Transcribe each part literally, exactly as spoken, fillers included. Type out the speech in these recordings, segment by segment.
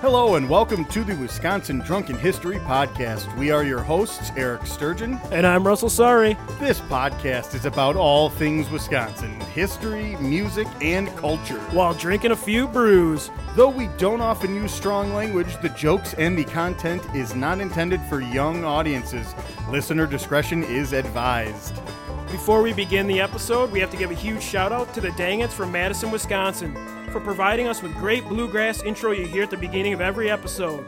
Hello and welcome to the Wisconsin Drunken History Podcast. We are your hosts, Eric Sturgeon. And I'm Russell Sari. This podcast is about all things Wisconsin, history, music, and culture. While drinking a few brews. Though we don't often use strong language, the jokes and the content is not intended for young audiences. Listener discretion is advised. Before we begin the episode, we have to give a huge shout out to the Dang Itz from Madison, Wisconsin, for providing us with great bluegrass intro you hear at the beginning of every episode.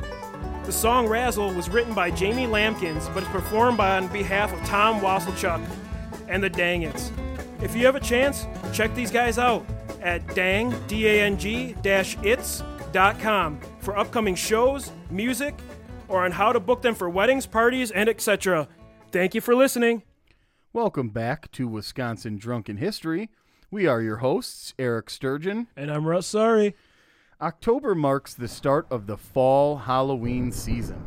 The song Razzle was written by Jamie Lampkins, but is performed by, on behalf of Tom Wasselchuck and the Dang Itz. If you have a chance, check these guys out at dang, D A N G, its dot com for upcoming shows, music, or on how to book them for weddings, parties, and et cetera. Thank you for listening. Welcome back to Wisconsin Drunken History. We are your hosts, Eric Sturgeon. And I'm Russ Sari. October marks the start of the fall Halloween season.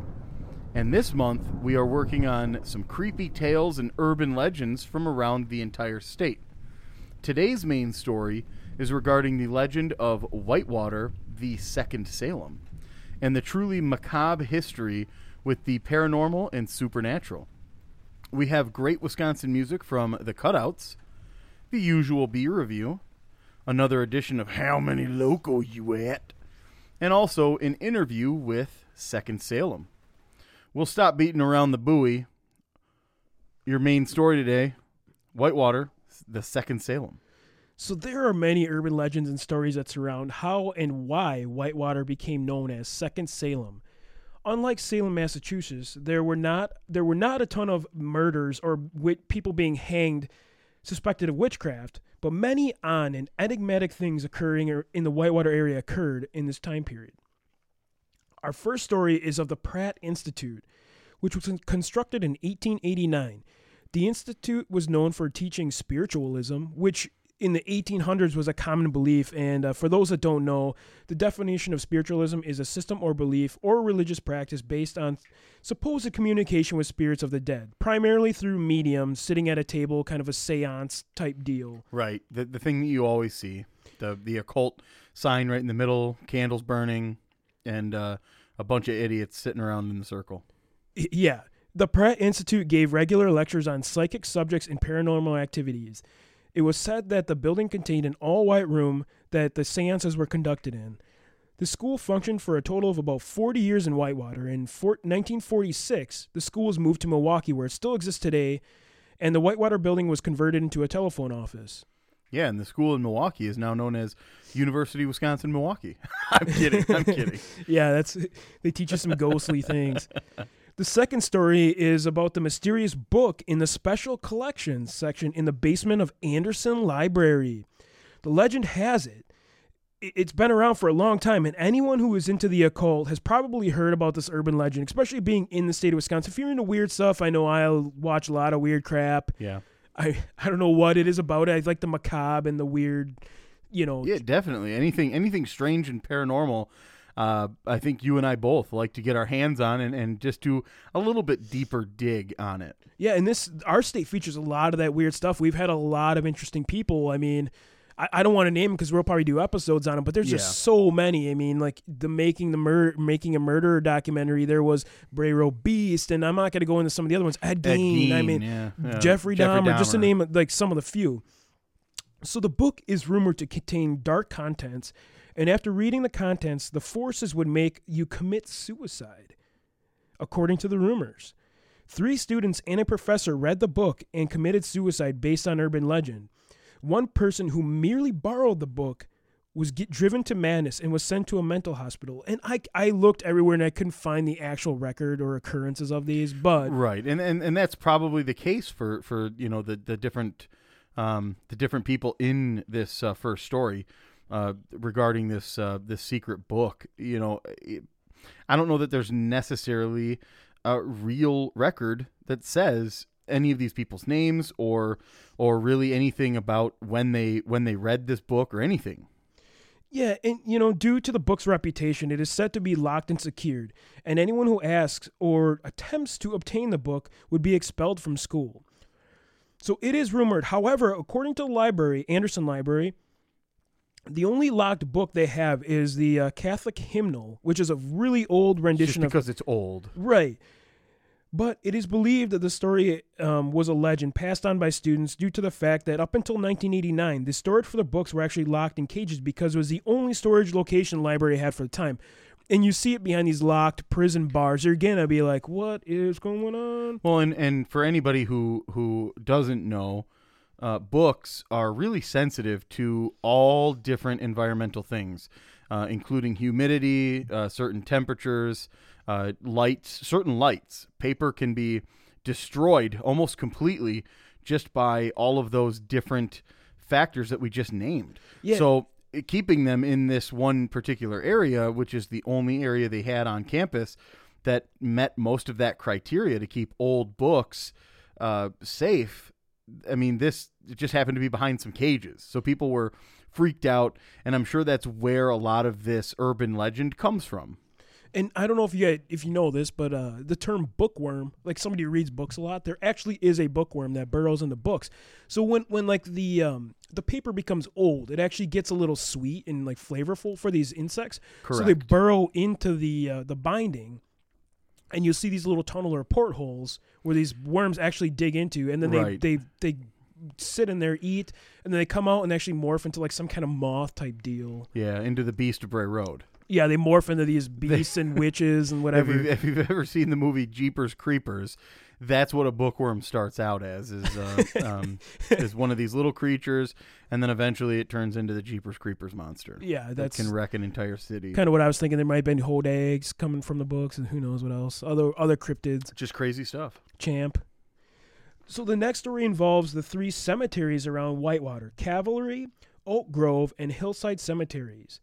And this month, we are working on some creepy tales and urban legends from around the entire state. Today's main story is regarding the legend of Whitewater, the Second Salem, and the truly macabre history with the paranormal and supernatural. We have great Wisconsin music from The Cutouts, the usual beer review, another edition of How Many Loco You At, and also an interview with Second Salem. We'll stop beating around the buoy. Your main story today, Whitewater, the Second Salem. So there are many urban legends and stories that surround how and why Whitewater became known as Second Salem. Unlike Salem, Massachusetts, there were not there were not a ton of murders or wit- people being hanged suspected of witchcraft, but many on and enigmatic things occurring in the Whitewater area occurred in this time period. Our first story is of the Pratt Institute, which was constructed in eighteen eighty-nine. The institute was known for teaching spiritualism, which in the eighteen hundreds was a common belief, and uh, for those that don't know, the definition of spiritualism is a system or belief or religious practice based on supposed communication with spirits of the dead, primarily through mediums, sitting at a table, kind of a seance type deal. Right. The the thing that you always see, the the occult sign right in the middle, candles burning, and uh, a bunch of idiots sitting around in the circle. Yeah. The Pratt Institute gave regular lectures on psychic subjects and paranormal activities. It was said that the building contained an all-white room that the seances were conducted in. The school functioned for a total of about forty years in Whitewater. In nineteen forty-six, the school was moved to Milwaukee, where it still exists today, and the Whitewater building was converted into a telephone office. Yeah, and the school in Milwaukee is now known as University of Wisconsin-Milwaukee. I'm kidding, I'm kidding. Yeah, that's they teach you some ghostly things. The second story is about the mysterious book in the special collections section in the basement of Anderson Library. The legend has it, it's been around for a long time, and anyone who is into the occult has probably heard about this urban legend, especially being in the state of Wisconsin. If you're into weird stuff, I know I watch a lot of weird crap. Yeah. I, I don't know what it is about it. I like the macabre and the weird, you know. Yeah, definitely. Anything, anything strange and paranormal. Uh, I think you and I both like to get our hands on and, and just do a little bit deeper dig on it. Yeah, and this our state features a lot of that weird stuff. We've had a lot of interesting people. I mean, I, I don't want to name them because we'll probably do episodes on them, but there's yeah. just so many. I mean, like the Making the Mur- Making a Murderer documentary. There was Bray Road Beast, and I'm not going to go into some of the other ones. Ed Gein, I mean, yeah, yeah. Jeffrey, Jeffrey Dahmer, Dahmer, just to name like some of the few. So the book is rumored to contain dark contents, and after reading the contents, the forces would make you commit suicide, according to the rumors. Three students and a professor read the book and committed suicide based on urban legend. One person who merely borrowed the book was get driven to madness and was sent to a mental hospital. And I, I looked everywhere and I couldn't find the actual record or occurrences of these, but... Right, and and, and that's probably the case for, for you know, the, the, different, um, the different people in this uh, first story. Uh, regarding this uh, this secret book, you know, it, I don't know that there's necessarily a real record that says any of these people's names or or really anything about when they when they read this book or anything. Yeah, and you know, due to the book's reputation, it is said to be locked and secured, and anyone who asks or attempts to obtain the book would be expelled from school. So it is rumored. However, according to the library, Anderson Library, The only locked book they have is the uh, Catholic Hymnal, which is a really old rendition. Just because of, it's old. Right. But it is believed that the story um, was a legend passed on by students due to the fact that up until nineteen eighty-nine, the storage for the books were actually locked in cages because it was the only storage location the library had for the time. And you see it behind these locked prison bars. You're going to be like, what is going on? Well, and, and for anybody who, who doesn't know, uh, books are really sensitive to all different environmental things, uh, including humidity, uh, certain temperatures, uh, lights, certain lights. Paper can be destroyed almost completely just by all of those different factors that we just named. Yeah. So keeping them in this one particular area, which is the only area they had on campus that met most of that criteria to keep old books uh, safe. I mean, this it just happened to be behind some cages. So people were freaked out. And I'm sure that's where a lot of this urban legend comes from. And I don't know if you had, if you know this, but uh, the term bookworm, like somebody who reads books a lot, there actually is a bookworm that burrows in the books. So when, when like the um, the paper becomes old, it actually gets a little sweet and like flavorful for these insects. Correct. So they burrow into the uh, the binding, and you'll see these little tunnel or portholes where these worms actually dig into, and then right. they, they they sit in there, eat, and then they come out and actually morph into like some kind of moth type deal. Yeah, into the Beast of Bray Road. Yeah, they morph into these beasts and witches and whatever. If, you, if you've ever seen the movie Jeepers Creepers, that's what a bookworm starts out as, is uh, um, is one of these little creatures, and then eventually it turns into the Jeepers Creepers monster. Yeah, that's... That can wreck an entire city. Kind of what I was thinking. There might have been hold eggs coming from the books and who knows what else. Other, other cryptids. Just crazy stuff. Champ. So the next story involves the three cemeteries around Whitewater, Cavalry, Oak Grove, and Hillside Cemeteries.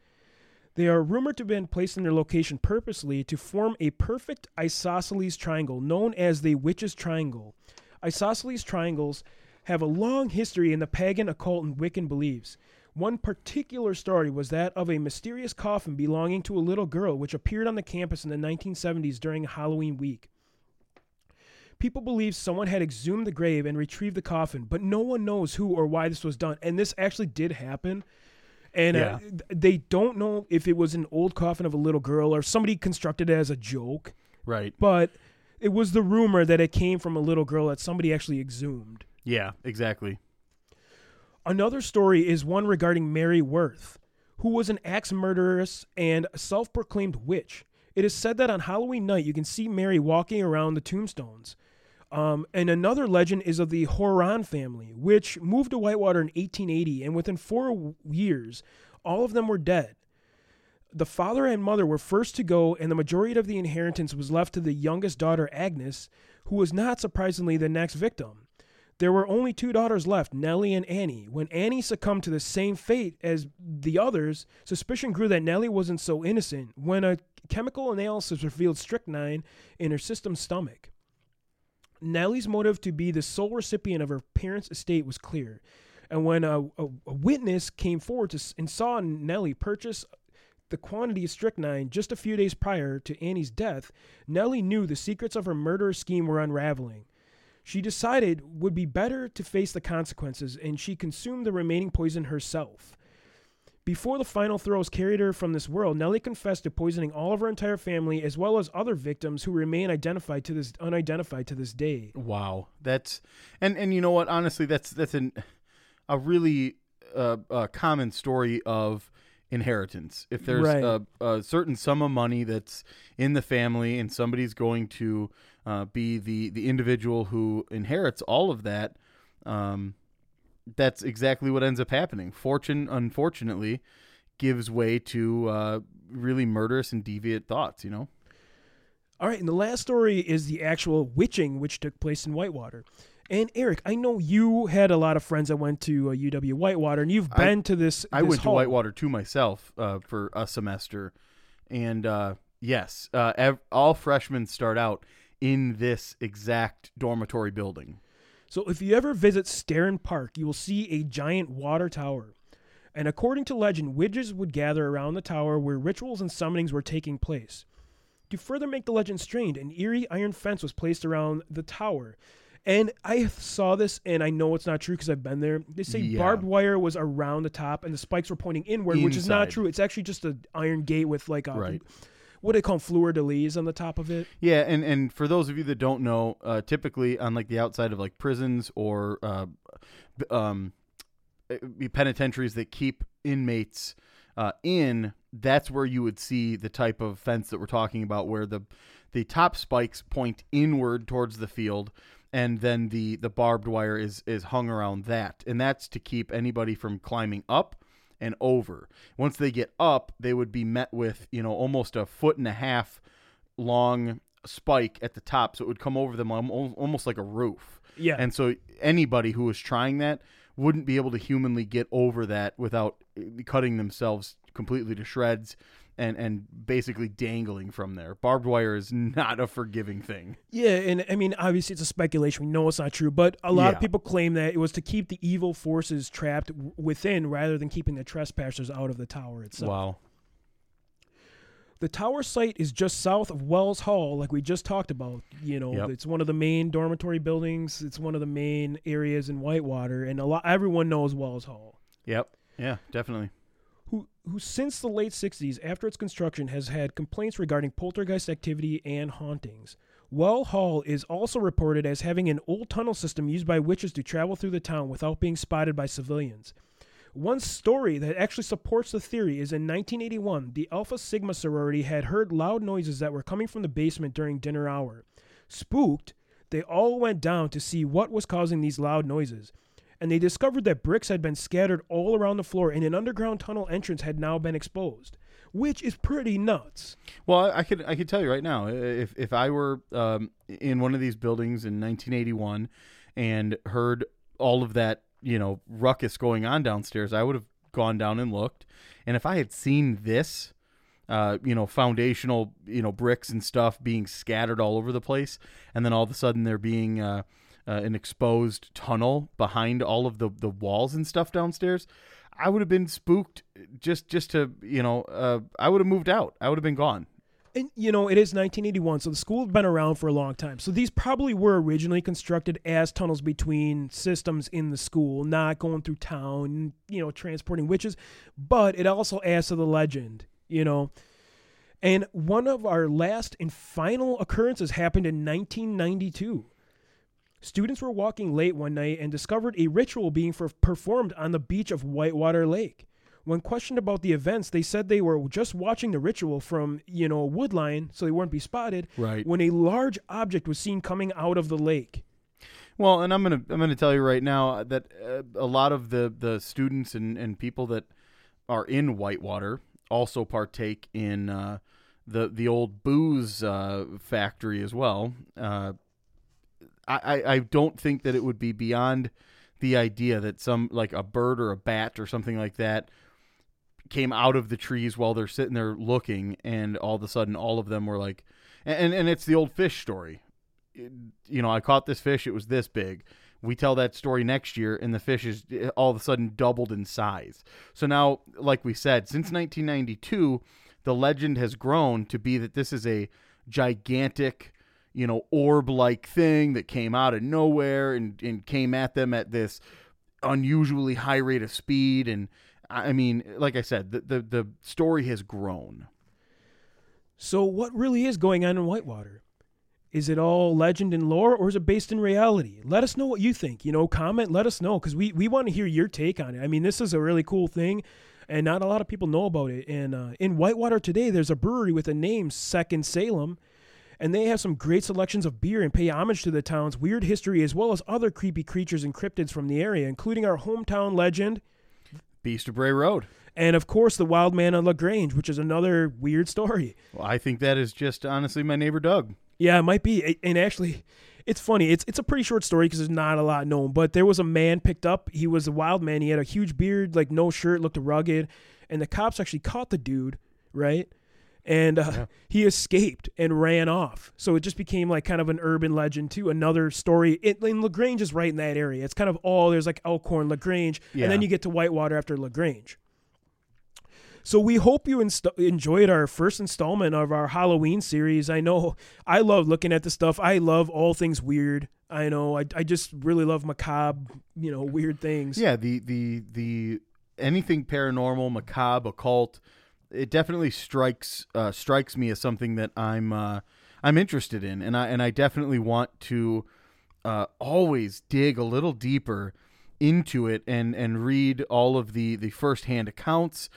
They are rumored to have been placed in their location purposely to form a perfect isosceles triangle known as the Witch's Triangle. Isosceles triangles have a long history in the pagan, occult, and Wiccan beliefs. One particular story was that of a mysterious coffin belonging to a little girl which appeared on the campus in the nineteen seventies during Halloween week. People believe someone had exhumed the grave and retrieved the coffin, but no one knows who or why this was done. And this actually did happen. And yeah. uh, they don't know if it was an old coffin of a little girl or somebody constructed it as a joke. Right. But it was the rumor that it came from a little girl that somebody actually exhumed. Yeah, exactly. Another story is one regarding Mary Worth, who was an axe murderess and a self-proclaimed witch. It is said that on Halloween night, you can see Mary walking around the tombstones. Um, and another legend is of the Horan family, which moved to Whitewater in eighteen eighty, and within four w- years, all of them were dead. The father and mother were first to go, and the majority of the inheritance was left to the youngest daughter, Agnes, who was not surprisingly the next victim. There were only two daughters left, Nellie and Annie. When Annie succumbed to the same fate as the others, suspicion grew that Nellie wasn't so innocent when a chemical analysis revealed strychnine in her system's stomach. Nellie's motive to be the sole recipient of her parents' estate was clear, and when a, a, a witness came forward to, and saw Nellie purchase the quantity of strychnine just a few days prior to Annie's death, Nellie knew the secrets of her murderous scheme were unraveling. She decided it would be better to face the consequences, and she consumed the remaining poison herself. Before the final throes carried her from this world, Nellie confessed to poisoning all of her entire family, as well as other victims who remain identified to this unidentified to this day. Wow, that's and and you know what? Honestly, that's that's an a really uh, uh, common story of inheritance. If there's right. a, a certain sum of money that's in the family, and somebody's going to uh, be the the individual who inherits all of that. Um, That's exactly what ends up happening. Fortune, unfortunately, gives way to uh, really murderous and deviant thoughts, you know? All right, and the last story is the actual witching which took place in Whitewater. And, Eric, I know you had a lot of friends that went to uh, U W-Whitewater, and you've been I, to this, this I went hall. to Whitewater, too, myself uh, for a semester. And, uh, yes, uh, ev- all freshmen start out in this exact dormitory building. So if you ever visit Starin Park, you will see a giant water tower. And according to legend, witches would gather around the tower where rituals and summonings were taking place. To further make the legend strained, an eerie iron fence was placed around the tower. And I saw this, and I know it's not true because I've been there. They say yeah. barbed wire was around the top, and the spikes were pointing inward, Inside. Which is not true. It's actually just an iron gate with like a... Right. What do they call them, fleur-de-lis on the top of it? Yeah, and, and for those of you that don't know, uh, typically on like the outside of like prisons or uh, um, penitentiaries that keep inmates uh, in, that's where you would see the type of fence that we're talking about, where the the top spikes point inward towards the field, and then the, the barbed wire is is hung around that. And that's to keep anybody from climbing up and over. Once they get up, they would be met with, you know, almost a foot and a half long spike at the top. So it would come over them almost like a roof. Yeah. And so anybody who was trying that wouldn't be able to humanly get over that without cutting themselves completely to shreds and, and basically dangling from there. Barbed wire is not a forgiving thing. Yeah. And I mean, obviously it's a speculation. We know it's not true, but a lot yeah. of people claim that it was to keep the evil forces trapped within rather than keeping the trespassers out of the tower itself. Wow. The tower site is just south of Wells Hall, like we just talked about. You know, yep. It's one of the main dormitory buildings. It's one of the main areas in Whitewater, and a lot everyone knows Wells Hall. Yep. Yeah, definitely. Who, who since the late sixties, after its construction, has had complaints regarding poltergeist activity and hauntings. Wells Hall is also reported as having an old tunnel system used by witches to travel through the town without being spotted by civilians. One story that actually supports the theory is in nineteen eighty-one, the Alpha Sigma sorority had heard loud noises that were coming from the basement during dinner hour. Spooked, they all went down to see what was causing these loud noises, and they discovered that bricks had been scattered all around the floor and an underground tunnel entrance had now been exposed, which is pretty nuts. Well, I could I could tell you right now, if, if I were um, in one of these buildings in nineteen eighty-one and heard all of that, you know, ruckus going on downstairs, I would have gone down and looked. And if I had seen this, uh, you know, foundational, you know, bricks and stuff being scattered all over the place, and then all of a sudden there being uh, uh, an exposed tunnel behind all of the, the walls and stuff downstairs, I would have been spooked just, just to, you know, uh, I would have moved out. I would have been gone. And, you know, it is nineteen eighty-one, so the school had been around for a long time. So these probably were originally constructed as tunnels between systems in the school, not going through town, you know, transporting witches. But it also adds to the legend, you know. And one of our last and final occurrences happened in nineteen ninety-two. Students were walking late one night and discovered a ritual being for- performed on the beach of Whitewater Lake. When questioned about the events, they said they were just watching the ritual from, you know, a wood line so they weren't be spotted. Right. When a large object was seen coming out of the lake. Well, and I'm gonna I'm gonna tell you right now that uh, a lot of the, the students and, and people that are in Whitewater also partake in uh, the the old booze uh, factory as well. Uh, I I don't think that it would be beyond the idea that some like a bird or a bat or something like that came out of the trees while they're sitting there looking, and all of a sudden all of them were like, and and it's the old fish story. It, you know, I caught this fish. It was this big. We tell that story next year and the fish is all of a sudden doubled in size. So now, like we said, since nineteen ninety-two, the legend has grown to be that this is a gigantic, you know, orb-like thing that came out of nowhere and, and came at them at this unusually high rate of speed. And I mean, like I said, the, the, the story has grown. So what really is going on in Whitewater? Is it all legend and lore, or is it based in reality? Let us know what you think. You know, comment, let us know, because we, we want to hear your take on it. I mean, this is a really cool thing, and not a lot of people know about it. And uh, in Whitewater today, there's a brewery with a name, Second Salem, and they have some great selections of beer and pay homage to the town's weird history, as well as other creepy creatures and cryptids from the area, including our hometown legend, Beast of Bray Road. And, of course, the Wild Man on LaGrange, which is another weird story. Well, I think that is just, honestly, my neighbor Doug. Yeah, it might be. And actually, it's funny. It's it's a pretty short story because there's not a lot known. But there was a man picked up. He was a wild man. He had a huge beard, like no shirt, looked rugged. And the cops actually caught the dude, right? And uh, yeah. he escaped and ran off. So it just became like kind of an urban legend too. Another story. It, and LaGrange is right in that area. It's kind of all, there's like Elkhorn, LaGrange, yeah. and then you get to Whitewater after LaGrange. So we hope you inst- enjoyed our first installment of our Halloween series. I know I love looking at this stuff. I love all things weird. I know I, I just really love macabre, you know, weird things. Yeah, the the the anything paranormal, macabre, occult, it definitely strikes uh, strikes me as something that I'm uh, I'm interested in, and I and I definitely want to uh, always dig a little deeper into it and and read all of the the firsthand accounts.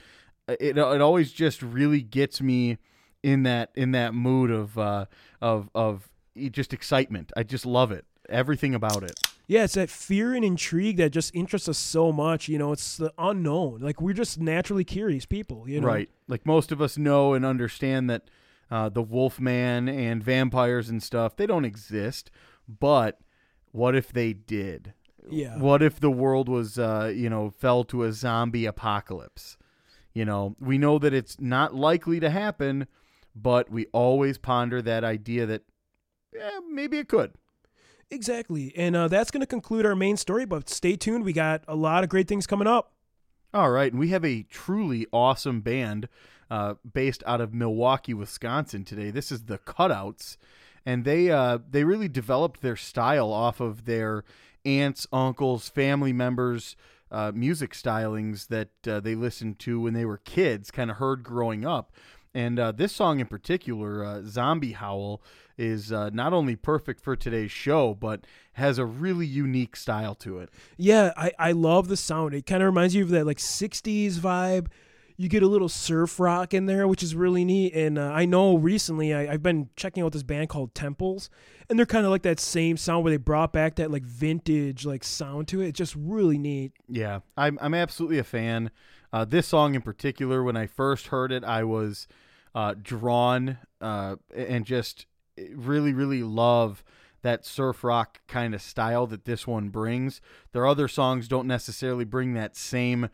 It it always just really gets me in that in that mood of uh, of of just excitement. I just love it. Everything about it. Yeah, it's that fear and intrigue that just interests us so much. You know, it's the unknown. Like, we're just naturally curious people. You know, right? Like, most of us know and understand that uh, the Wolfman and vampires and stuff, they don't exist. But what if they did? Yeah. What if the world was uh, you know fell to a zombie apocalypse? You know, we know that it's not likely to happen, but we always ponder that idea that eh, maybe it could. Exactly. And uh, that's going to conclude our main story, but stay tuned. We got a lot of great things coming up. All right. And we have a truly awesome band uh, based out of Milwaukee, Wisconsin today. This is The Cutouts. And they uh, they really developed their style off of their aunts, uncles, family members, Uh, music stylings that uh, they listened to when they were kids, kind of heard growing up. And uh, this song in particular, uh, Zombie Howl, is uh, not only perfect for today's show, but has a really unique style to it. Yeah, I, I love the sound. It kind of reminds you of that like sixties vibe. You get a little surf rock in there, which is really neat. And uh, I know recently I, I've been checking out this band called Temples, and they're kind of like that same sound where they brought back that like vintage like sound to it. It's just really neat. Yeah, I'm I'm absolutely a fan. Uh, this song in particular, when I first heard it, I was uh, drawn uh, and just really, really love that surf rock kind of style that this one brings. Their other songs don't necessarily bring that same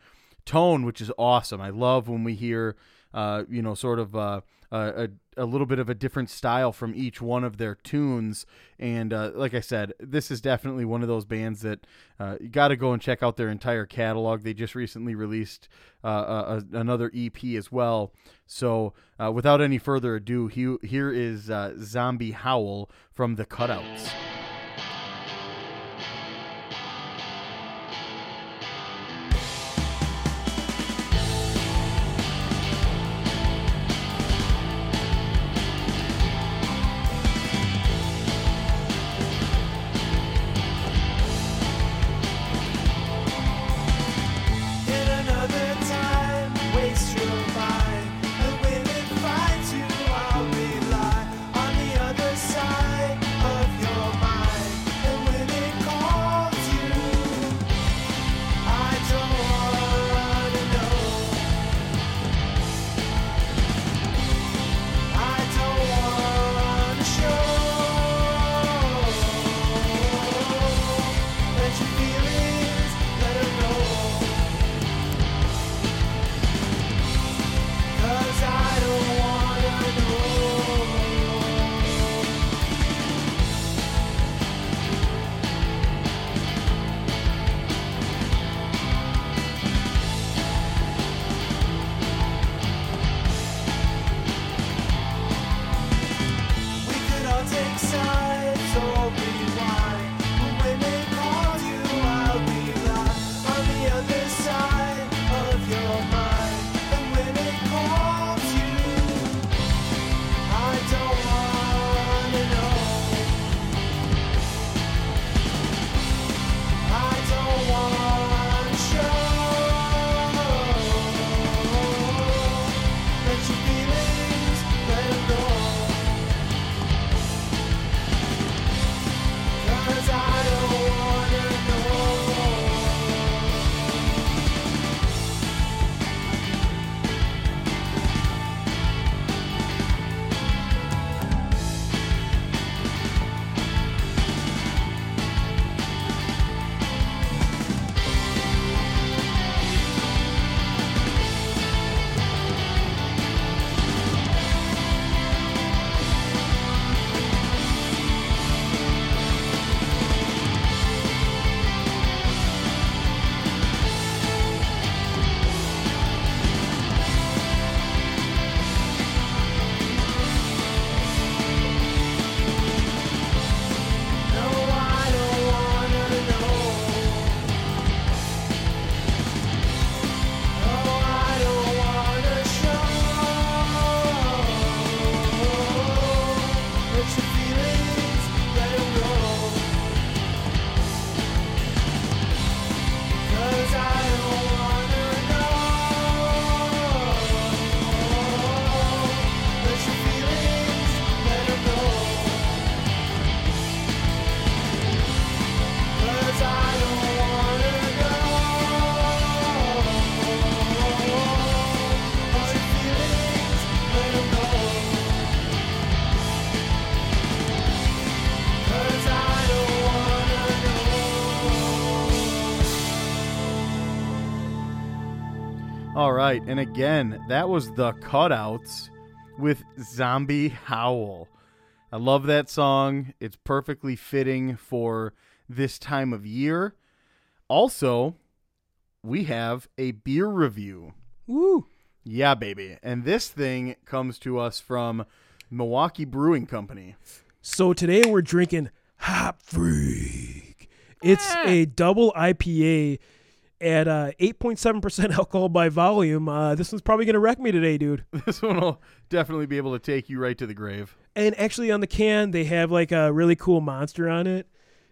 tone, which is awesome. I love when we hear, uh, you know, sort of uh, a a little bit of a different style from each one of their tunes. And uh, like I said, this is definitely one of those bands that uh, you got to go and check out their entire catalog. They just recently released uh, a, another E P as well. So uh, without any further ado, he, here is uh, Zombie Howl from The Cutouts. Your All right, and again, that was The Cutouts with Zombie Howl. I love that song. It's perfectly fitting for this time of year. Also, we have a beer review. Woo! Yeah, baby. And this thing comes to us from Milwaukee Brewing Company. So today we're drinking Hop Freak. It's a double I P A at uh, eight point seven percent alcohol by volume. Uh, this one's probably going to wreck me today, dude. This one will definitely be able to take you right to the grave. And actually on the can, they have like a really cool monster on it.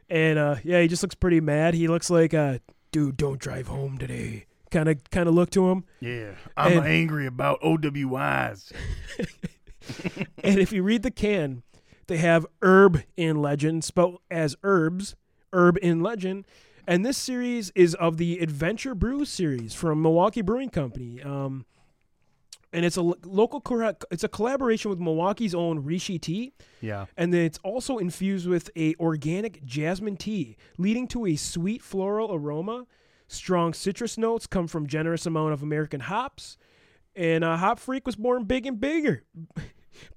And uh, yeah, he just looks pretty mad. He looks like, uh, dude, don't drive home today. Kind of kind of look to him. Yeah, I'm and, angry about O W Is. And if you read the can, they have Herb in Legend, spelled as herbs, Herb in Legend. And this series is of the Adventure Brew series from Milwaukee Brewing Company. Um, and it's a local, it's a collaboration with Milwaukee's own Reishi Tea. Yeah. And then it's also infused with a organic jasmine tea, leading to a sweet floral aroma. Strong citrus notes come from generous amount of American hops. And uh, Hop Freak was born big and bigger.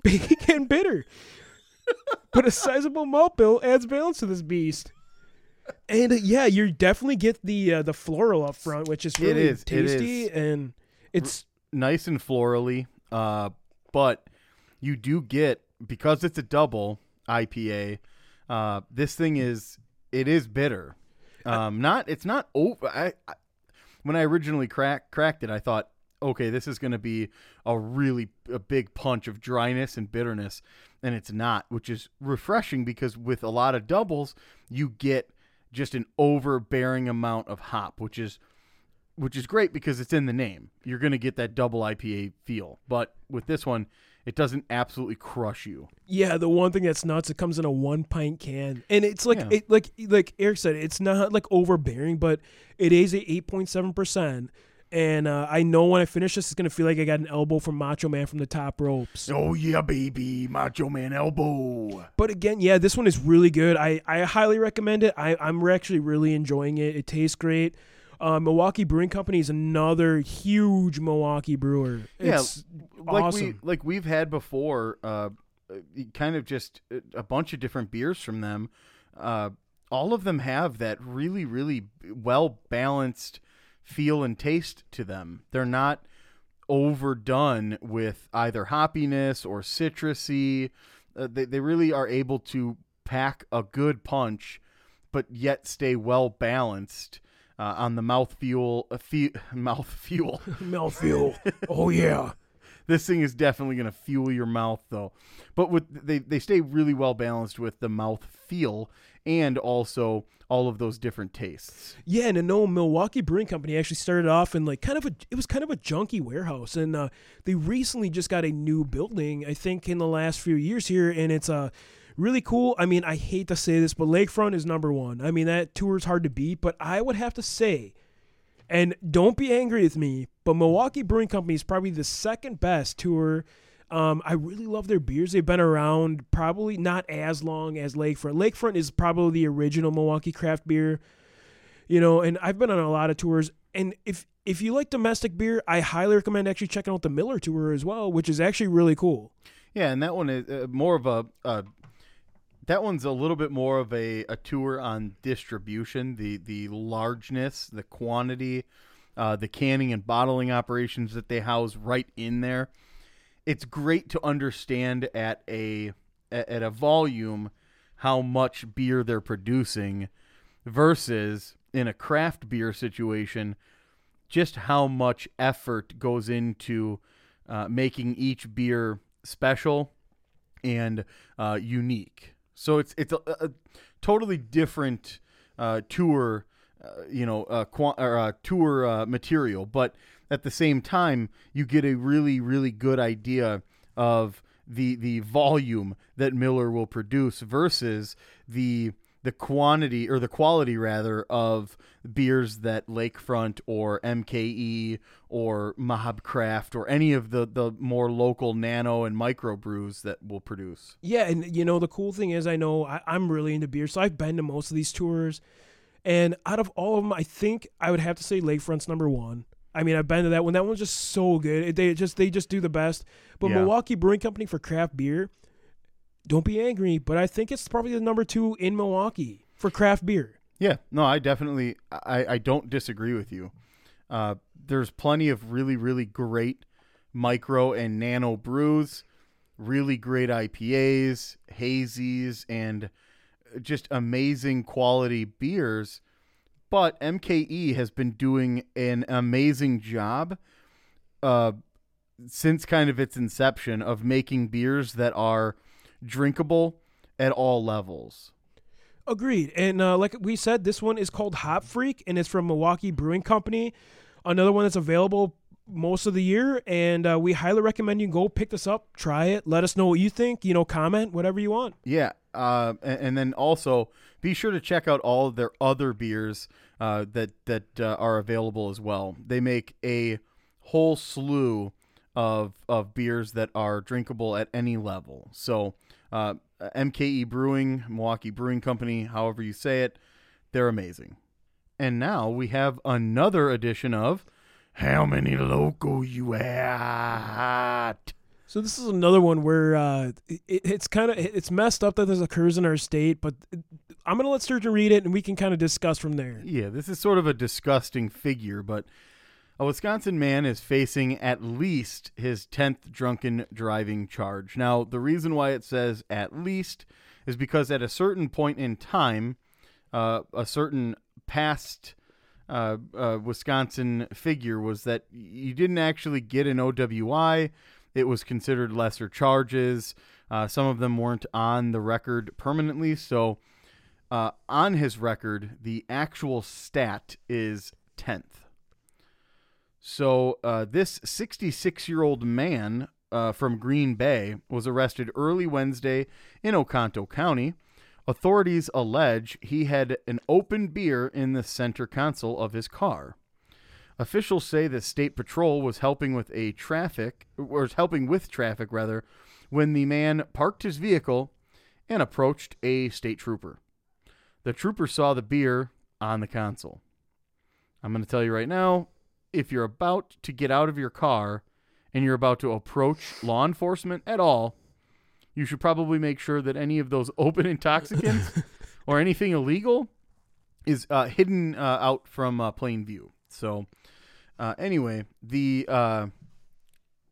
Big and bitter. But a sizable malt bill adds balance to this beast. And uh, yeah, you definitely get the uh, the floral up front, which is really it is, tasty. It is. And it's R- nice and florally. Uh, but you do get, because it's a double I P A, uh, this thing is, it is bitter. Um, not, it's not over. I, I, when I originally crack, cracked it, I thought, okay, this is going to be a really a big punch of dryness and bitterness. And it's not, which is refreshing because with a lot of doubles, you get just an overbearing amount of hop, which is which is great because it's in the name. You're going to get that double I P A feel. But with this one, it doesn't absolutely crush you. Yeah, the one thing that's nuts, it comes in a one-pint can. And it's like, yeah. it, like like Eric said, it's not like overbearing, but it is at eight point seven percent. And uh, I know when I finish this, it's going to feel like I got an elbow from Macho Man from the top ropes. Oh, yeah, baby. Macho Man elbow. But again, yeah, this one is really good. I, I highly recommend it. I, I'm actually really enjoying it. It tastes great. Uh, Milwaukee Brewing Company is another huge Milwaukee brewer. It's yeah, like, awesome. we, like we've had before, uh, kind of just a bunch of different beers from them. Uh, all of them have that really, really well-balanced feel and taste to them. They're not overdone with either hoppiness or citrusy. Uh, they, they really are able to pack a good punch, but yet stay well balanced uh, on the mouth fuel. Uh, fe- mouth fuel. Mouth fuel. Oh yeah, this thing is definitely going to fuel your mouth though. But with they they stay really well balanced with the mouth feel. And also all of those different tastes. Yeah, and I know Milwaukee Brewing Company actually started off in like kind of a, it was kind of a junky warehouse. And uh, they recently just got a new building, I think in the last few years here. And it's uh, really cool. I mean, I hate to say this, but Lakefront is number one. I mean, that tour is hard to beat, but I would have to say, and don't be angry with me, but Milwaukee Brewing Company is probably the second best tour. Um, I really love their beers. They've been around probably not as long as Lakefront. Lakefront is probably the original Milwaukee craft beer, you know, and I've been on a lot of tours. And if if you like domestic beer, I highly recommend actually checking out the Miller tour as well, which is actually really cool. Yeah, and that one is uh, more of a uh, – that one's a little bit more of a, a tour on distribution, the, the largeness, the quantity, uh, the canning and bottling operations that they house right in there. It's great to understand at a at a volume how much beer they're producing versus in a craft beer situation, just how much effort goes into uh, making each beer special and uh, unique. So it's it's a, a totally different uh, tour, uh, you know, uh, qu- or, uh, tour uh, material, but. At the same time, you get a really, really good idea of the the volume that Miller will produce versus the the quantity or the quality rather of beers that Lakefront or M K E or MobCraft or any of the, the more local nano and micro brews that will produce. Yeah, and you know the cool thing is I know I, I'm really into beer, so I've been to most of these tours, and out of all of them, I think I would have to say Lakefront's number one. I mean, I've been to that one. That one's just so good. It, they just they just do the best. But yeah. Milwaukee Brewing Company for craft beer, don't be angry, but I think it's probably the number two in Milwaukee for craft beer. Yeah. No, I definitely I, I don't disagree with you. Uh, there's plenty of really, really great micro and nano brews, really great I P As, hazies, and just amazing quality beers. But M K E has been doing an amazing job uh, since kind of its inception of making beers that are drinkable at all levels. Agreed. And uh, like we said, this one is called Hop Freak, and it's from Milwaukee Brewing Company. Another one that's available most of the year, and uh, we highly recommend you go pick this up, try it, let us know what you think, you know, comment, whatever you want. Yeah. Uh, and, and then also be sure to check out all of their other beers uh, that, that uh, are available as well. They make a whole slew of, of beers that are drinkable at any level. So uh, M K E Brewing, Milwaukee Brewing Company, however you say it, they're amazing. And now we have another edition of How Many Local You At? So this is another one where uh, it, it's kind of it's messed up that this occurs in our state, but I'm going to let Sturgeon read it, and we can kind of discuss from there. Yeah, this is sort of a disgusting figure, but a Wisconsin man is facing at least his tenth drunken driving charge. Now, the reason why it says at least is because at a certain point in time, uh, a certain past uh, uh, Wisconsin figure was that you didn't actually get an O W I. It was considered lesser charges. Uh, some of them weren't on the record permanently. So uh, on his record, the actual stat is tenth. So uh, this sixty-six-year-old man uh, from Green Bay was arrested early Wednesday in Oconto County. Authorities allege he had an open beer in the center console of his car. Officials say the State Patrol was helping with a traffic, or was helping with traffic rather, when the man parked his vehicle and approached a state trooper. The trooper saw the beer on the console. I'm going to tell you right now, if you're about to get out of your car and you're about to approach law enforcement at all, you should probably make sure that any of those open intoxicants or anything illegal is uh, hidden uh, out from uh, plain view. So uh, anyway, the uh,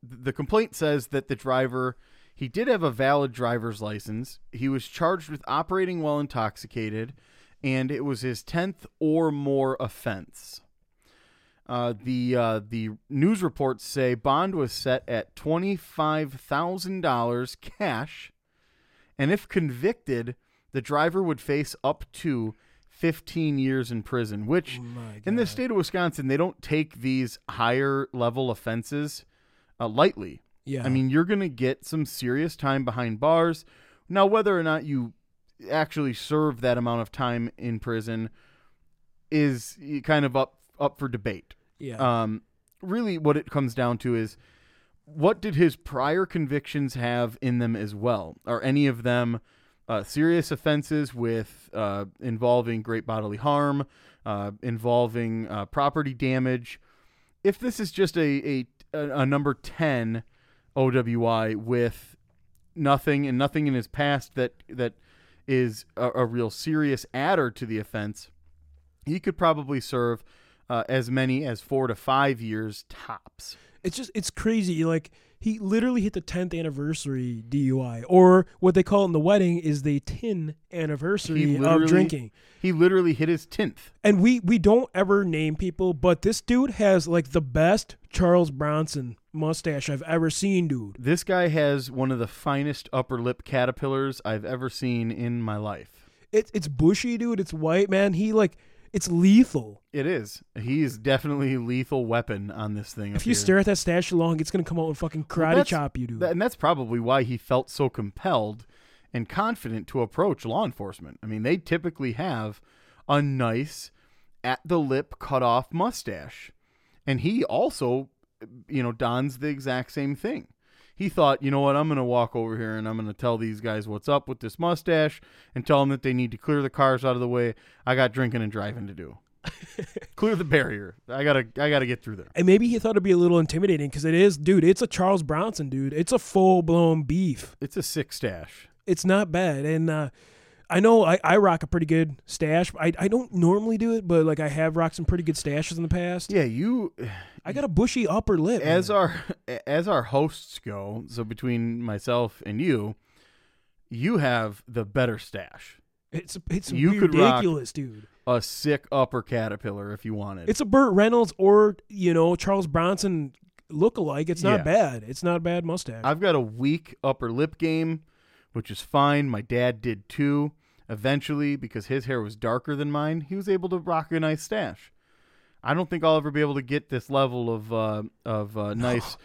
the complaint says that the driver, he did have a valid driver's license. He was charged with operating while intoxicated, and it was his tenth or more offense. Uh, the uh, the news reports say bond was set at twenty-five thousand dollars cash, and if convicted, the driver would face up to fifteen years in prison, which in the state of Wisconsin, they don't take these higher level offenses uh, lightly. Yeah. I mean, you're going to get some serious time behind bars. Now, whether or not you actually serve that amount of time in prison is kind of up, up for debate. Yeah. Um, really what it comes down to is what did his prior convictions have in them as well? Are any of them Uh, serious offenses with uh, involving great bodily harm, uh, involving uh, property damage. If this is just a, a a number ten O W I with nothing and nothing in his past that that is a, a real serious adder to the offense, he could probably serve uh, as many as four to five years tops. It's just it's crazy, like. He literally hit the tenth anniversary D U I, or what they call in the wedding is the tin anniversary of drinking. He literally hit his tenth. And we, we don't ever name people, but this dude has like the best Charles Bronson mustache I've ever seen, dude. This guy has one of the finest upper lip caterpillars I've ever seen in my life. It, it's bushy, dude. It's white, man. He like... It's lethal. It is. He is definitely a lethal weapon on this thing. If you here. stare at that stash long, it's going to come out and fucking karate well, chop you, dude. That, and that's probably why he felt so compelled and confident to approach law enforcement. I mean, they typically have a nice, at-the-lip, cut-off mustache. And he also, you know, dons the exact same thing. He thought, you know what, I'm going to walk over here and I'm going to tell these guys what's up with this mustache and tell them that they need to clear the cars out of the way. I got drinking and driving to do. Clear the barrier. I gotta, I gotta get through there. And maybe he thought it'd be a little intimidating because it is, dude. It's a Charles Bronson, dude. It's a full blown beef. It's a sick stash. It's not bad, and uh, I know I, I rock a pretty good stash. I I don't normally do it, but like I have rocked some pretty good stashes in the past. Yeah, you. I got a bushy upper lip. As man. our as our hosts go, so between myself and you, you have the better stash. It's it's you could ridiculous, rock dude. A sick upper caterpillar if you wanted. It's a Burt Reynolds or, you know, Charles Bronson look-alike. It's not yeah. bad. It's not a bad mustache. I've got a weak upper lip game, which is fine. My dad did too. Eventually, because his hair was darker than mine, he was able to rock a nice stash. I don't think I'll ever be able to get this level of uh, of uh, nice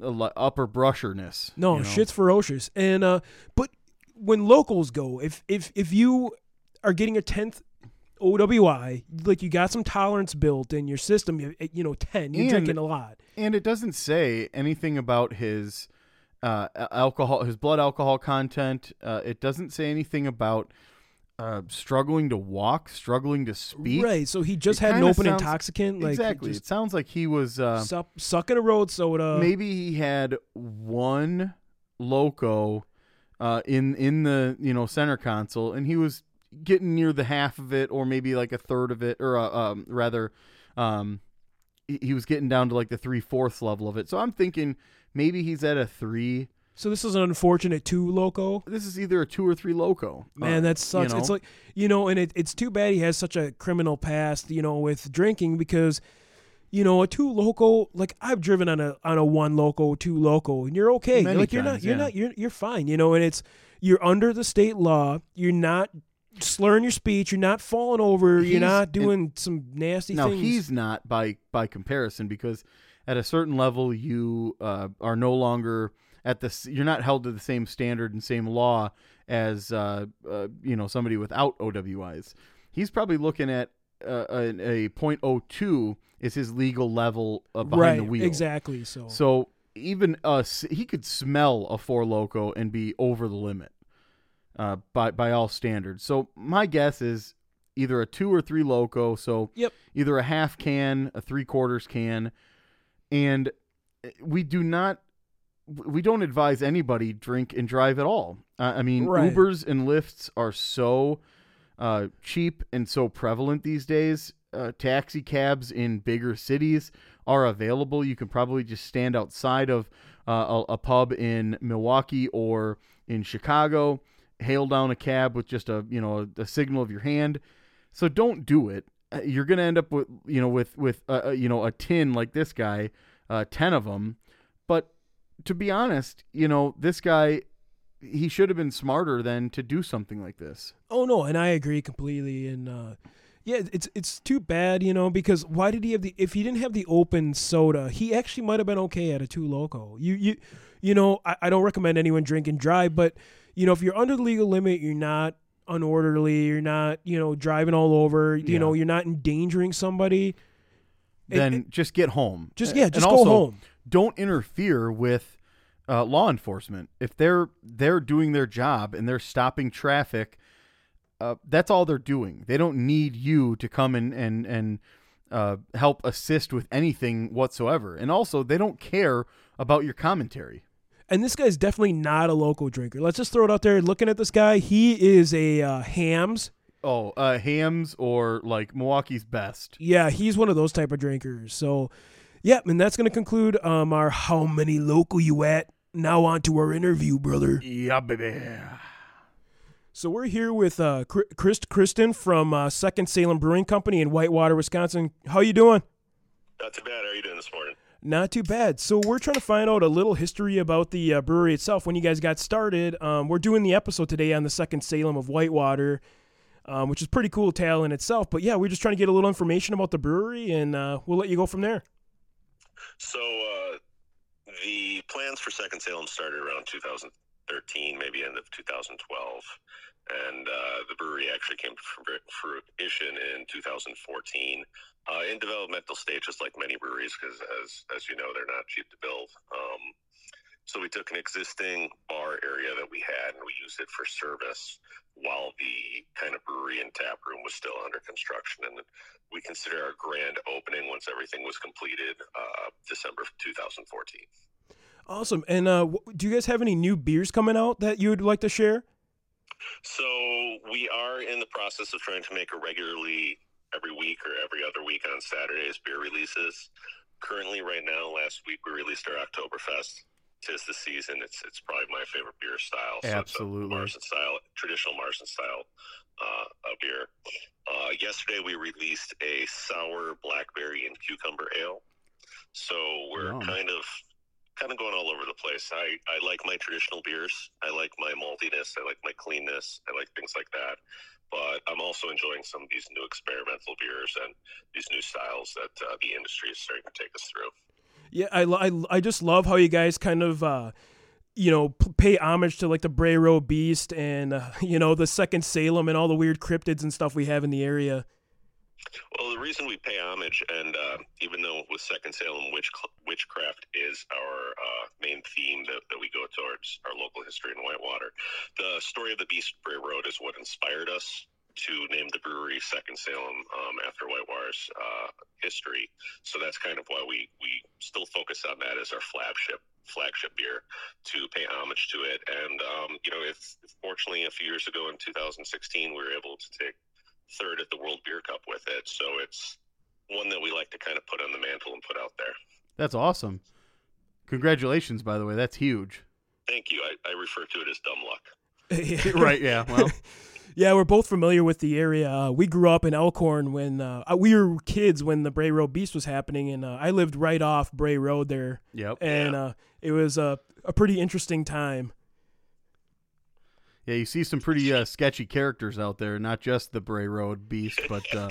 upper brusher-ness. No, you know? Shit's ferocious. And uh, but. When locals go, if if if you are getting a tenth O W I, like you got some tolerance built in your system, you, you know, ten, you're and, drinking a lot. And it doesn't say anything about his uh, alcohol, his blood alcohol content. Uh, it doesn't say anything about uh, struggling to walk, struggling to speak. Right. So he just it had an open sounds, intoxicant. Like exactly. It sounds like he was uh, sup, sucking a road soda. Maybe he had one loco. Uh, in in the you know center console, and he was getting near the half of it, or maybe like a third of it, or uh, um, rather, um, he, he was getting down to like the three fourths level of it. So I'm thinking maybe he's at a three. So this is an unfortunate two loco. This is either a two or three loco. Man, uh, that sucks. You know? It's like you know, and it, it's too bad he has such a criminal past, you know, with drinking because. You know, a two loco, like I've driven on a on a one loco, two loco, and you're okay. Many like you're times, not, you're yeah. not, you're you're fine. You know, and it's you're under the state law. You're not slurring your speech. You're not falling over. He's, you're not doing it, some nasty now things. Now he's not by by comparison because at a certain level you uh, are no longer at the. You're not held to the same standard and same law as uh, uh, you know somebody without O W Is. He's probably looking at. Uh, a, a point oh two is his legal level uh, behind right, the wheel. Exactly. So, so even us, he could smell a four loco and be over the limit uh, by by all standards. So my guess is either a two or three loco. So yep. either a half can, a three quarters can, and we do not, we don't advise anybody drink and drive at all. Uh, I mean, right. Ubers and Lyfts are so. Uh, cheap and so prevalent these days. Uh, taxi cabs in bigger cities are available. You can probably just stand outside of uh, a, a pub in Milwaukee or in Chicago, hail down a cab with just a you know a, a signal of your hand. So don't do it. You're gonna end up with you know with with uh, you know a tin like this guy, uh, ten of them. But to be honest, you know this guy. He should have been smarter than to do something like this. Oh no, and I agree completely. And uh, yeah, it's it's too bad, you know, because why did he have the? If he didn't have the open soda, he actually might have been okay at a two loco. You you you know, I, I don't recommend anyone drink and drive, but you know, if you're under the legal limit, you're not unorderly, you're not you know driving all over, you yeah. know, you're not endangering somebody. Then and, just get home. Just yeah, just and go also, home. Don't interfere with. Uh, law enforcement, if they're they're doing their job and they're stopping traffic, uh, that's all they're doing. They don't need you to come and and and uh, help assist with anything whatsoever. And also, they don't care about your commentary. And this guy's definitely not a local drinker. Let's just throw it out there. Looking at this guy, he is a uh, hams. Oh, uh, hams or like Milwaukee's best. Yeah, he's one of those type of drinkers. So. Yeah, and that's going to conclude um, our How Many Local You At? Now on to our interview, brother. Yeah, baby. So we're here with uh, Chris Kristen from uh, Second Salem Brewing Company in Whitewater, Wisconsin. How you doing? Not too bad. How are you doing this morning? Not too bad. So we're trying to find out a little history about the uh, brewery itself. When you guys got started, um, we're doing the episode today on the Second Salem of Whitewater, um, which is pretty cool tale in itself. But, yeah, we're just trying to get a little information about the brewery, and uh, we'll let you go from there. So uh, the plans for Second Salem started around two thousand thirteen, maybe end of two thousand twelve, and uh, the brewery actually came to fruition in two thousand fourteen, uh, in developmental stage, just like many breweries, because as as you know, they're not cheap to build. Um, So we took an existing bar area that we had and we used it for service while the kind of brewery and tap room was still under construction. And we consider our grand opening once everything was completed, uh, December two thousand fourteen. Awesome. And uh, do you guys have any new beers coming out that you would like to share? So we are in the process of trying to make a regularly every week or every other week on Saturdays beer releases. Currently, right now, last week we released our Oktoberfest. Tis the season. It's it's probably my favorite beer style. So absolutely, Marzen style, traditional Marzen style uh, beer. Uh, yesterday we released a sour blackberry and cucumber ale. So we're wow. kind of kind of going all over the place. I, I like my traditional beers. I like my maltiness. I like my cleanness. I like things like that. But I'm also enjoying some of these new experimental beers and these new styles that uh, the industry is starting to take us through. Yeah, I, I, I just love how you guys kind of, uh, you know, pay homage to like the Bray Road Beast and, uh, you know, the Second Salem and all the weird cryptids and stuff we have in the area. Well, the reason we pay homage, and uh, even though with Second Salem, witch, witchcraft is our uh, main theme that, that we go towards, our local history in Whitewater, the story of the Beast of Bray Road is what inspired us to name the brewery Second Salem um, after Whitewater's uh, history. So that's kind of why we, we still focus on that as our flagship flagship beer, to pay homage to it. And, um, you know, if, fortunately, a few years ago in two thousand sixteen, we were able to take third at the World Beer Cup with it. So it's one that we like to kind of put on the mantle and put out there. That's awesome. Congratulations, by the way. That's huge. Thank you. I, I refer to it as dumb luck. Right, yeah. Well. Yeah, we're both familiar with the area. Uh, we grew up in Elkhorn when uh, we were kids when the Bray Road Beast was happening, and uh, I lived right off Bray Road there. Yep. And yeah. uh, it was a, a pretty interesting time. Yeah, you see some pretty uh, sketchy characters out there, not just the Bray Road Beast, but uh,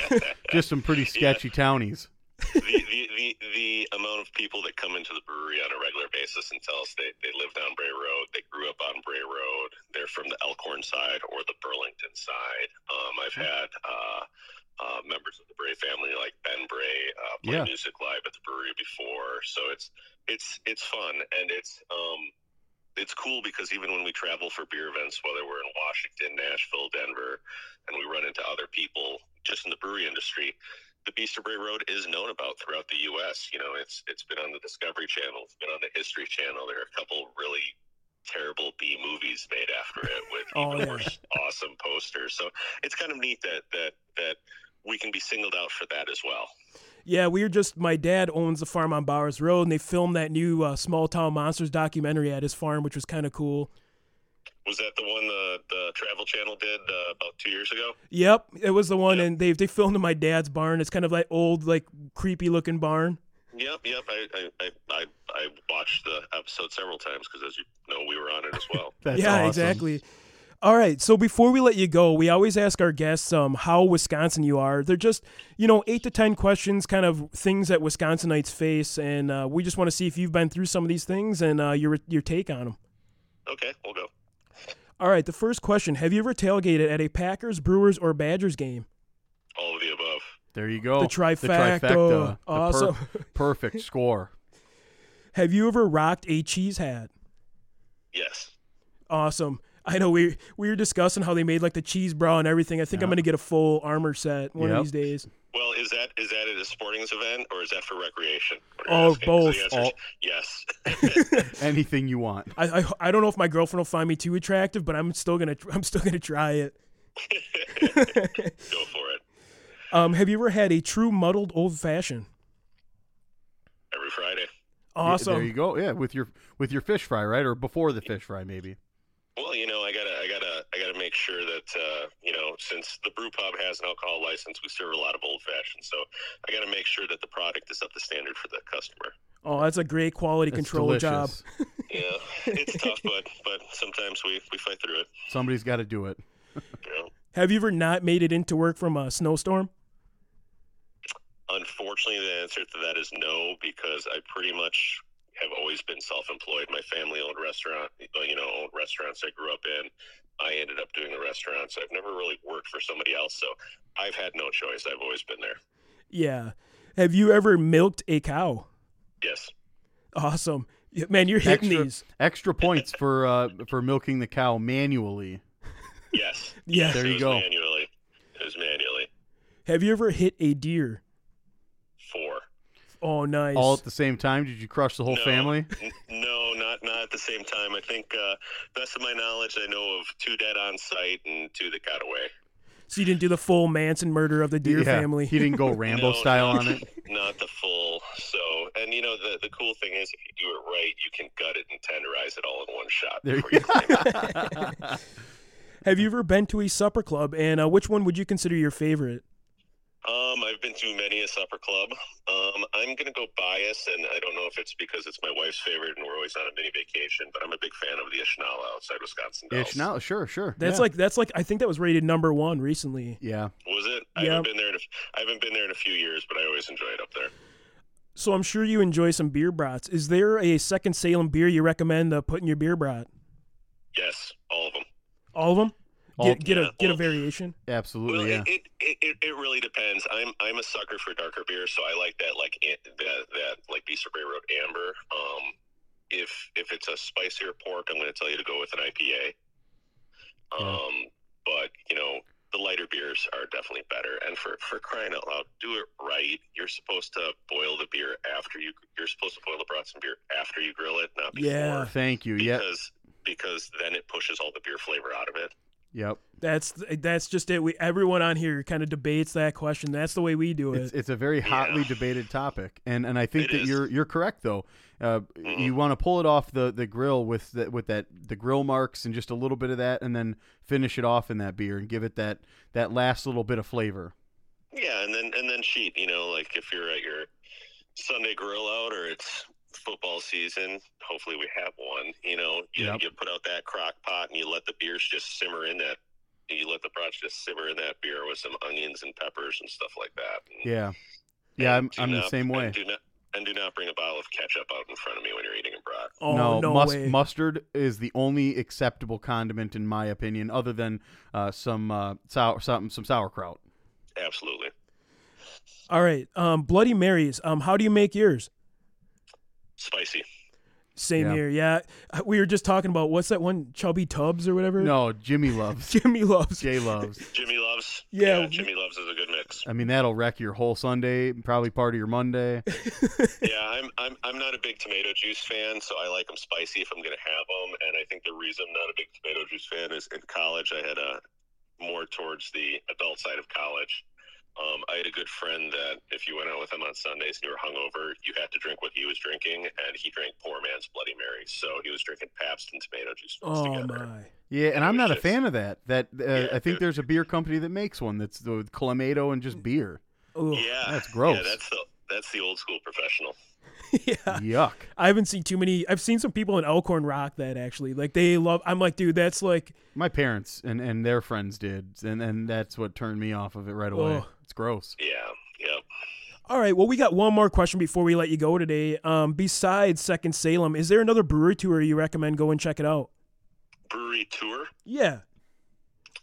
just some pretty sketchy yeah. townies. the, the, the, the amount of people that come into the brewery on a regular basis and tell us they, they live down Bray Road, they grew up on Bray Road, they're from the Elkhorn side or the Burlington side. Um, I've had uh, uh, members of the Bray family like Ben Bray uh, play yeah. music live at the brewery before, so it's it's it's fun, and it's um, it's cool because even when we travel for beer events, whether we're in Washington, Nashville, Denver, and we run into other people just in the brewery industry, the Beast of Bray Road is known about throughout the U S. You know, it's it's been on the Discovery Channel, it's been on the History Channel. There are a couple really terrible B movies made after it with oh, even yeah. worse awesome posters. So it's kind of neat that that that we can be singled out for that as well. Yeah, we were just, my dad owns a farm on Bowers Road, and they filmed that new uh, Small Town Monsters documentary at his farm, which was kind of cool. Was that the one the, the Travel Channel did uh, about two years ago? Yep, it was the one, yep. and they they filmed in my dad's barn. It's kind of like old, like creepy-looking barn. Yep, yep. I I, I, I watched the episode several times because, as you know, we were on it as well. That's yeah, awesome. Exactly. All right, so before we let you go, we always ask our guests um, how Wisconsin you are. They're just, you know, eight to ten questions, kind of things that Wisconsinites face, and uh, we just want to see if you've been through some of these things and uh, your your take on them. Okay, we'll go. All right, the first question. Have you ever tailgated at a Packers, Brewers, or Badgers game? All of the above. There you go. The trifecta. The trifecta. Awesome. The per- perfect score. Have you ever rocked a cheese hat? Yes. Awesome. I know we we were discussing how they made like the cheese bra and everything. I think yeah. I'm going to get a full armor set one yep. of these days. Well, is that is that at a sporting event or is that for recreation? Oh, both. So oh. Yes. Anything you want. I, I I don't know if my girlfriend will find me too attractive, but I'm still gonna I'm still gonna try it. Go for it. Um, have you ever had a true muddled old fashioned? Every Friday. Awesome. Yeah, there you go. Yeah, with your with your fish fry, right, or before the fish fry, maybe. Well, you know, I gotta, I gotta, I gotta make sure that, uh, you know, since the brew pub has an alcohol license, we serve a lot of old fashioned. So I gotta make sure that the product is up to standard for the customer. Oh, that's a great quality that's control delicious. Job. Yeah, it's tough, but but sometimes we, we fight through it. Somebody's got to do it. You know? Have you ever not made it into work from a snowstorm? Unfortunately, the answer to that is no, because I pretty much. I've always been self-employed. My family owned restaurant, you know, owned restaurants I grew up in. I ended up doing the restaurants. I've never really worked for somebody else, so I've had no choice. I've always been there. Yeah. Have you ever milked a cow? Yes. Awesome. Man, you're hitting extra, these extra points for uh, for milking the cow manually. Yes. Yes. There you go. Manually. It was manually. Have you ever hit a deer? Four. Oh, nice. All at the same time? Did you crush the whole no, family? N- no, not not at the same time. I think, uh, best of my knowledge, I know of two dead on site and two that got away. So you didn't do the full Manson murder of the deer yeah, family? He didn't go Rambo no, style not, on it? Not the full. So, and you know, the, the cool thing is, if you do it right, you can gut it and tenderize it all in one shot before you claim it. Have you ever been to a supper club, and uh, which one would you consider your favorite? Um, I've been to many a supper club. Um, I'm going to go biased, and I don't know if it's because it's my wife's favorite and we're always on a mini vacation, but I'm a big fan of the Ishnala outside Wisconsin Dells. Ishnala, sure, sure. That's yeah. like that's like I think that was rated number one recently. Yeah. Was it? I yeah. haven't been there in a, I haven't been there in a few years, but I always enjoy it up there. So I'm sure you enjoy some beer brats. Is there a Second Salem beer you recommend uh, putting your beer brat? Yes, all of them. All of them? Get, get yeah, a get well, a variation. Absolutely, well, yeah. It, it, it, it really depends. I'm I'm a sucker for darker beer, so I like that like it, that that like Beast of Bray Road amber. Um, if if it's a spicier pork, I'm going to tell you to go with an I P A. Um, yeah. But you know the lighter beers are definitely better. And for, for crying out loud, do it right. You're supposed to boil the beer after you. You're supposed to boil the brats and beer after you grill it, not before. Yeah, thank you. Because yep. because then it pushes all the beer flavor out of it. Yep. That's that's just it. We everyone on here kind of debates that question. That's the way we do it. It's, it's a very hotly yeah. debated topic, and and I think it that is. you're you're correct though. Uh, mm-hmm. You want to pull it off the, the grill with the, with that the grill marks and just a little bit of that, and then finish it off in that beer and give it that, that last little bit of flavor. Yeah, and then and then sheet. You know, like if you're at your Sunday grill out or it's football season, hopefully we have one, you know, you, yep. you put out that crock pot and you let the beers just simmer in that, you let the brats just simmer in that beer with some onions and peppers and stuff like that. And, yeah. Yeah. I'm, I'm not, the same way. And do, not, and do not bring a bottle of ketchup out in front of me when you're eating a brat. Oh, no, no mus- way. Mustard is the only acceptable condiment in my opinion, other than uh, some, uh, sour, some, some sauerkraut. Absolutely. All right. Um, Bloody Marys. Um, how do you make yours? Spicy. Same yeah. here, yeah. We were just talking about, what's that one, Chubby Tubbs or whatever? No, Jimmy Loves. Jimmy Loves. Jay Loves. Jimmy Loves. Yeah. yeah. Jimmy Loves is a good mix. I mean, that'll wreck your whole Sunday, probably part of your Monday. yeah, I'm I'm I'm not a big tomato juice fan, so I like them spicy if I'm going to have them. And I think the reason I'm not a big tomato juice fan is in college I had a more towards the adult side of college. Um, I had a good friend that if you went out with him on Sundays and you were hungover, you had to drink what he was drinking, and he drank poor man's Bloody Mary. So he was drinking Pabst and tomato juice oh together. My. Yeah, and, and I'm not just, a fan of that. That uh, yeah, I think dude. there's a beer company that makes one that's the Clamato and just beer. Ugh, yeah, that's gross. Yeah, that's the that's the old school professional. yeah, yuck. I haven't seen too many. I've seen some people in Elkhorn rock that actually like they love. I'm like, dude, that's like my parents and, and their friends did, and and that's what turned me off of it right away. Ugh. It's gross. Yeah. Yep. All right. Well, we got one more question before we let you go today. Um, besides Second Salem, is there another brewery tour you recommend? Go and check it out. Brewery tour? Yeah.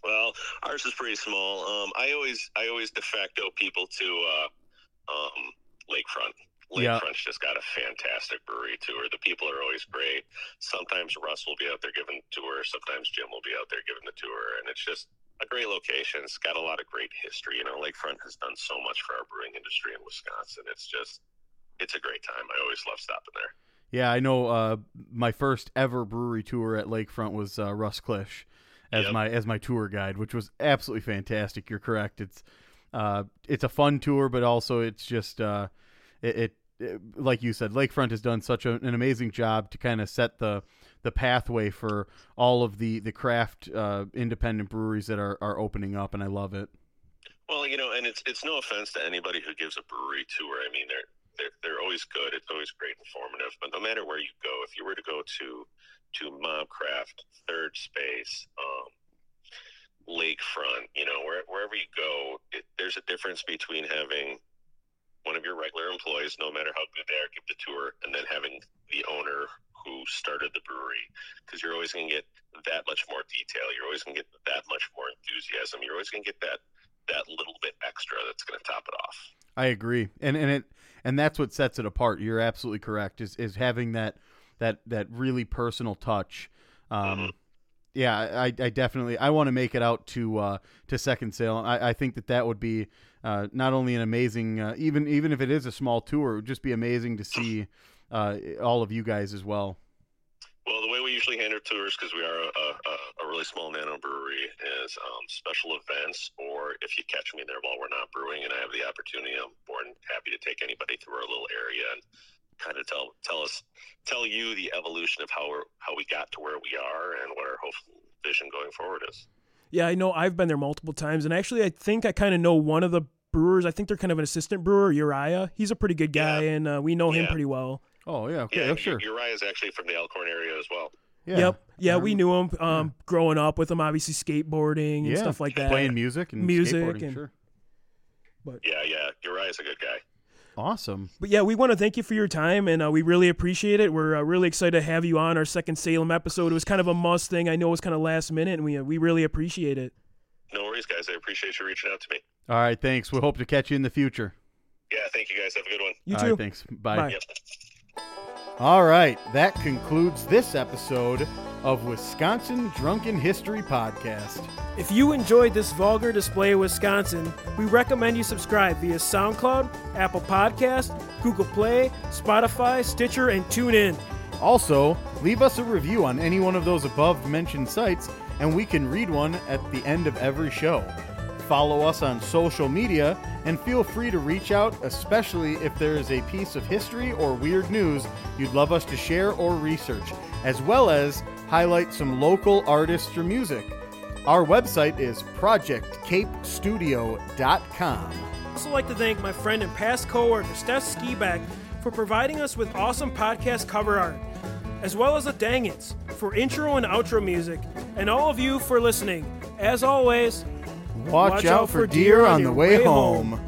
Well, ours is pretty small. Um, I always I always de facto people to uh, um, Lakefront. Lakefront's yeah. just got a fantastic brewery tour. The people are always great. Sometimes Russ will be out there giving the tour. Sometimes Jim will be out there giving the tour. And it's just a great location. It's got a lot of great history. You know, Lakefront has done so much for our brewing industry in Wisconsin. It's just, it's a great time. I always love stopping there. Yeah, I know uh, my first ever brewery tour at Lakefront was uh, Russ Klisch as yep. my as my tour guide, which was absolutely fantastic. You're correct. It's, uh, it's a fun tour, but also it's just... Uh, It, it, it, like you said, Lakefront has done such a, an amazing job to kind of set the the pathway for all of the the craft uh, independent breweries that are, are opening up, and I love it. Well, you know, and it's it's no offense to anybody who gives a brewery tour. I mean, they're they're they're always good. It's always great, informative. But no matter where you go, if you were to go to to MobCraft, Third Space, um, Lakefront, you know, where, wherever you go, it, there's a difference between having one of your regular employees, no matter how good they are, give the tour, and then having the owner who started the brewery, because you're always going to get that much more detail. You're always going to get that much more enthusiasm. You're always going to get that that little bit extra that's going to top it off. I agree, and and it and that's what sets it apart. You're absolutely correct. Is is having that that that really personal touch. Um, mm-hmm. Yeah, I, I definitely I want to make it out to uh, to Second Salem. I, I think that that would be uh, not only an amazing, uh, even even if it is a small tour, it would just be amazing to see uh, all of you guys as well. Well, the way we usually handle tours, because we are a, a, a really small nano brewery, is um, special events, or if you catch me there while we're not brewing and I have the opportunity, I'm more than happy to take anybody through our little area and kind of tell tell us tell you the evolution of how we're, how we got to where we are and what our hopeful vision going forward is. Yeah, I know I've been there multiple times, and actually I think I kind of know one of the brewers. I think they're kind of an assistant brewer, Uriah. He's a pretty good guy, yeah. and uh, we know yeah. him pretty well. Oh, yeah, okay, yeah, oh, sure. Uriah is actually from the Elkhorn area as well. Yeah. Yep. Yeah, we knew him um, yeah. growing up with him, obviously skateboarding and yeah. stuff like that. Playing music and music skateboarding, and, sure. But, yeah, yeah, Uriah's a good guy. Awesome. But, yeah, we want to thank you for your time, and uh, we really appreciate it. We're uh, really excited to have you on our Second Salem episode. It was kind of a must thing. I know it was kind of last minute, and we uh, we really appreciate it. No worries, guys. I appreciate you reaching out to me. All right, thanks. We hope to catch you in the future. Yeah, thank you, guys. Have a good one. You too. All right, thanks. Bye. Bye. Yep. All right, that concludes this episode of Wisconsin Drunken History Podcast. If you enjoyed this vulgar display of Wisconsin, we recommend you subscribe via SoundCloud, Apple Podcasts, Google Play, Spotify, Stitcher, and TuneIn. Also, leave us a review on any one of those above-mentioned sites, and we can read one at the end of every show. Follow us on social media, and feel free to reach out, especially if there is a piece of history or weird news you'd love us to share or research, as well as highlight some local artists or music. Our website is project cape studio dot com. I'd also like to thank my friend and past co-worker, Steph Skiback, for providing us with awesome podcast cover art, as well as the Dang Itz for intro and outro music, and all of you for listening. As always, Watch, Watch out, out for deer, deer on the way, way home. home.